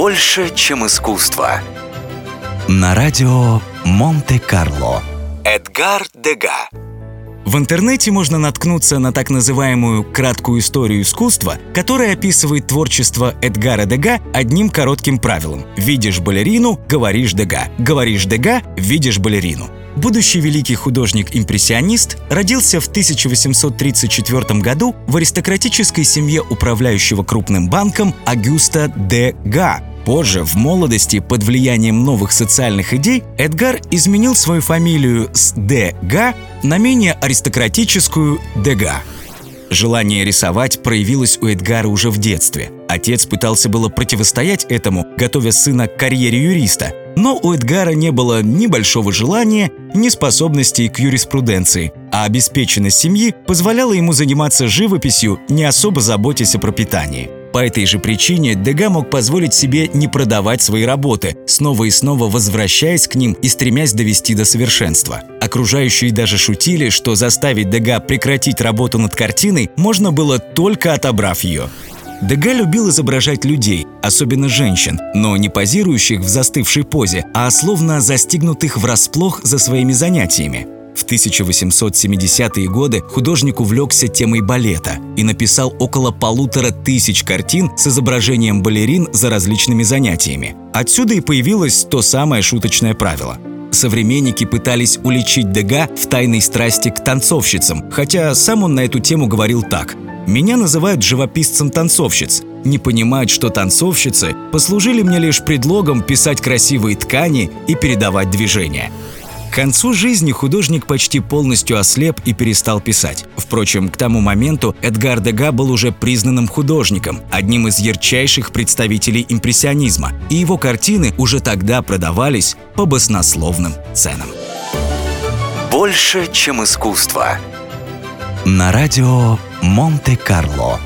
Больше, чем искусство. На радио Монте-Карло. Эдгар Дега. В интернете можно наткнуться на так называемую «краткую историю искусства», которая описывает творчество Эдгара Дега одним коротким правилом: «Видишь балерину – говоришь Дега. Говоришь Дега – видишь балерину». Будущий великий художник-импрессионист родился в 1834 году в аристократической семье управляющего крупным банком Агюста Дега. Позже, в молодости, под влиянием новых социальных идей, Эдгар изменил свою фамилию с Дега на менее аристократическую Дега. Желание рисовать проявилось у Эдгара уже в детстве. Отец пытался было противостоять этому, готовя сына к карьере юриста, но у Эдгара не было ни большого желания, ни способностей к юриспруденции, а обеспеченность семьи позволяла ему заниматься живописью, не особо заботясь о пропитании. По этой же причине Дега мог позволить себе не продавать свои работы, снова и снова возвращаясь к ним и стремясь довести до совершенства. Окружающие даже шутили, что заставить Дега прекратить работу над картиной можно было, только отобрав ее. Дега любил изображать людей, особенно женщин, но не позирующих в застывшей позе, а словно застигнутых врасплох за своими занятиями. В 1870-е годы художник увлекся темой балета и написал около 1500 картин с изображением балерин за различными занятиями. Отсюда и появилось то самое шуточное правило. Современники пытались уличить Дега в тайной страсти к танцовщицам, хотя сам он на эту тему говорил так: «Меня называют живописцем танцовщиц. Не понимают, что танцовщицы послужили мне лишь предлогом писать красивые ткани и передавать движения». К концу жизни художник почти полностью ослеп и перестал писать. Впрочем, к тому моменту Эдгар Дега был уже признанным художником, одним из ярчайших представителей импрессионизма, и его картины уже тогда продавались по баснословным ценам. Больше, чем искусство. На радио Монте-Карло.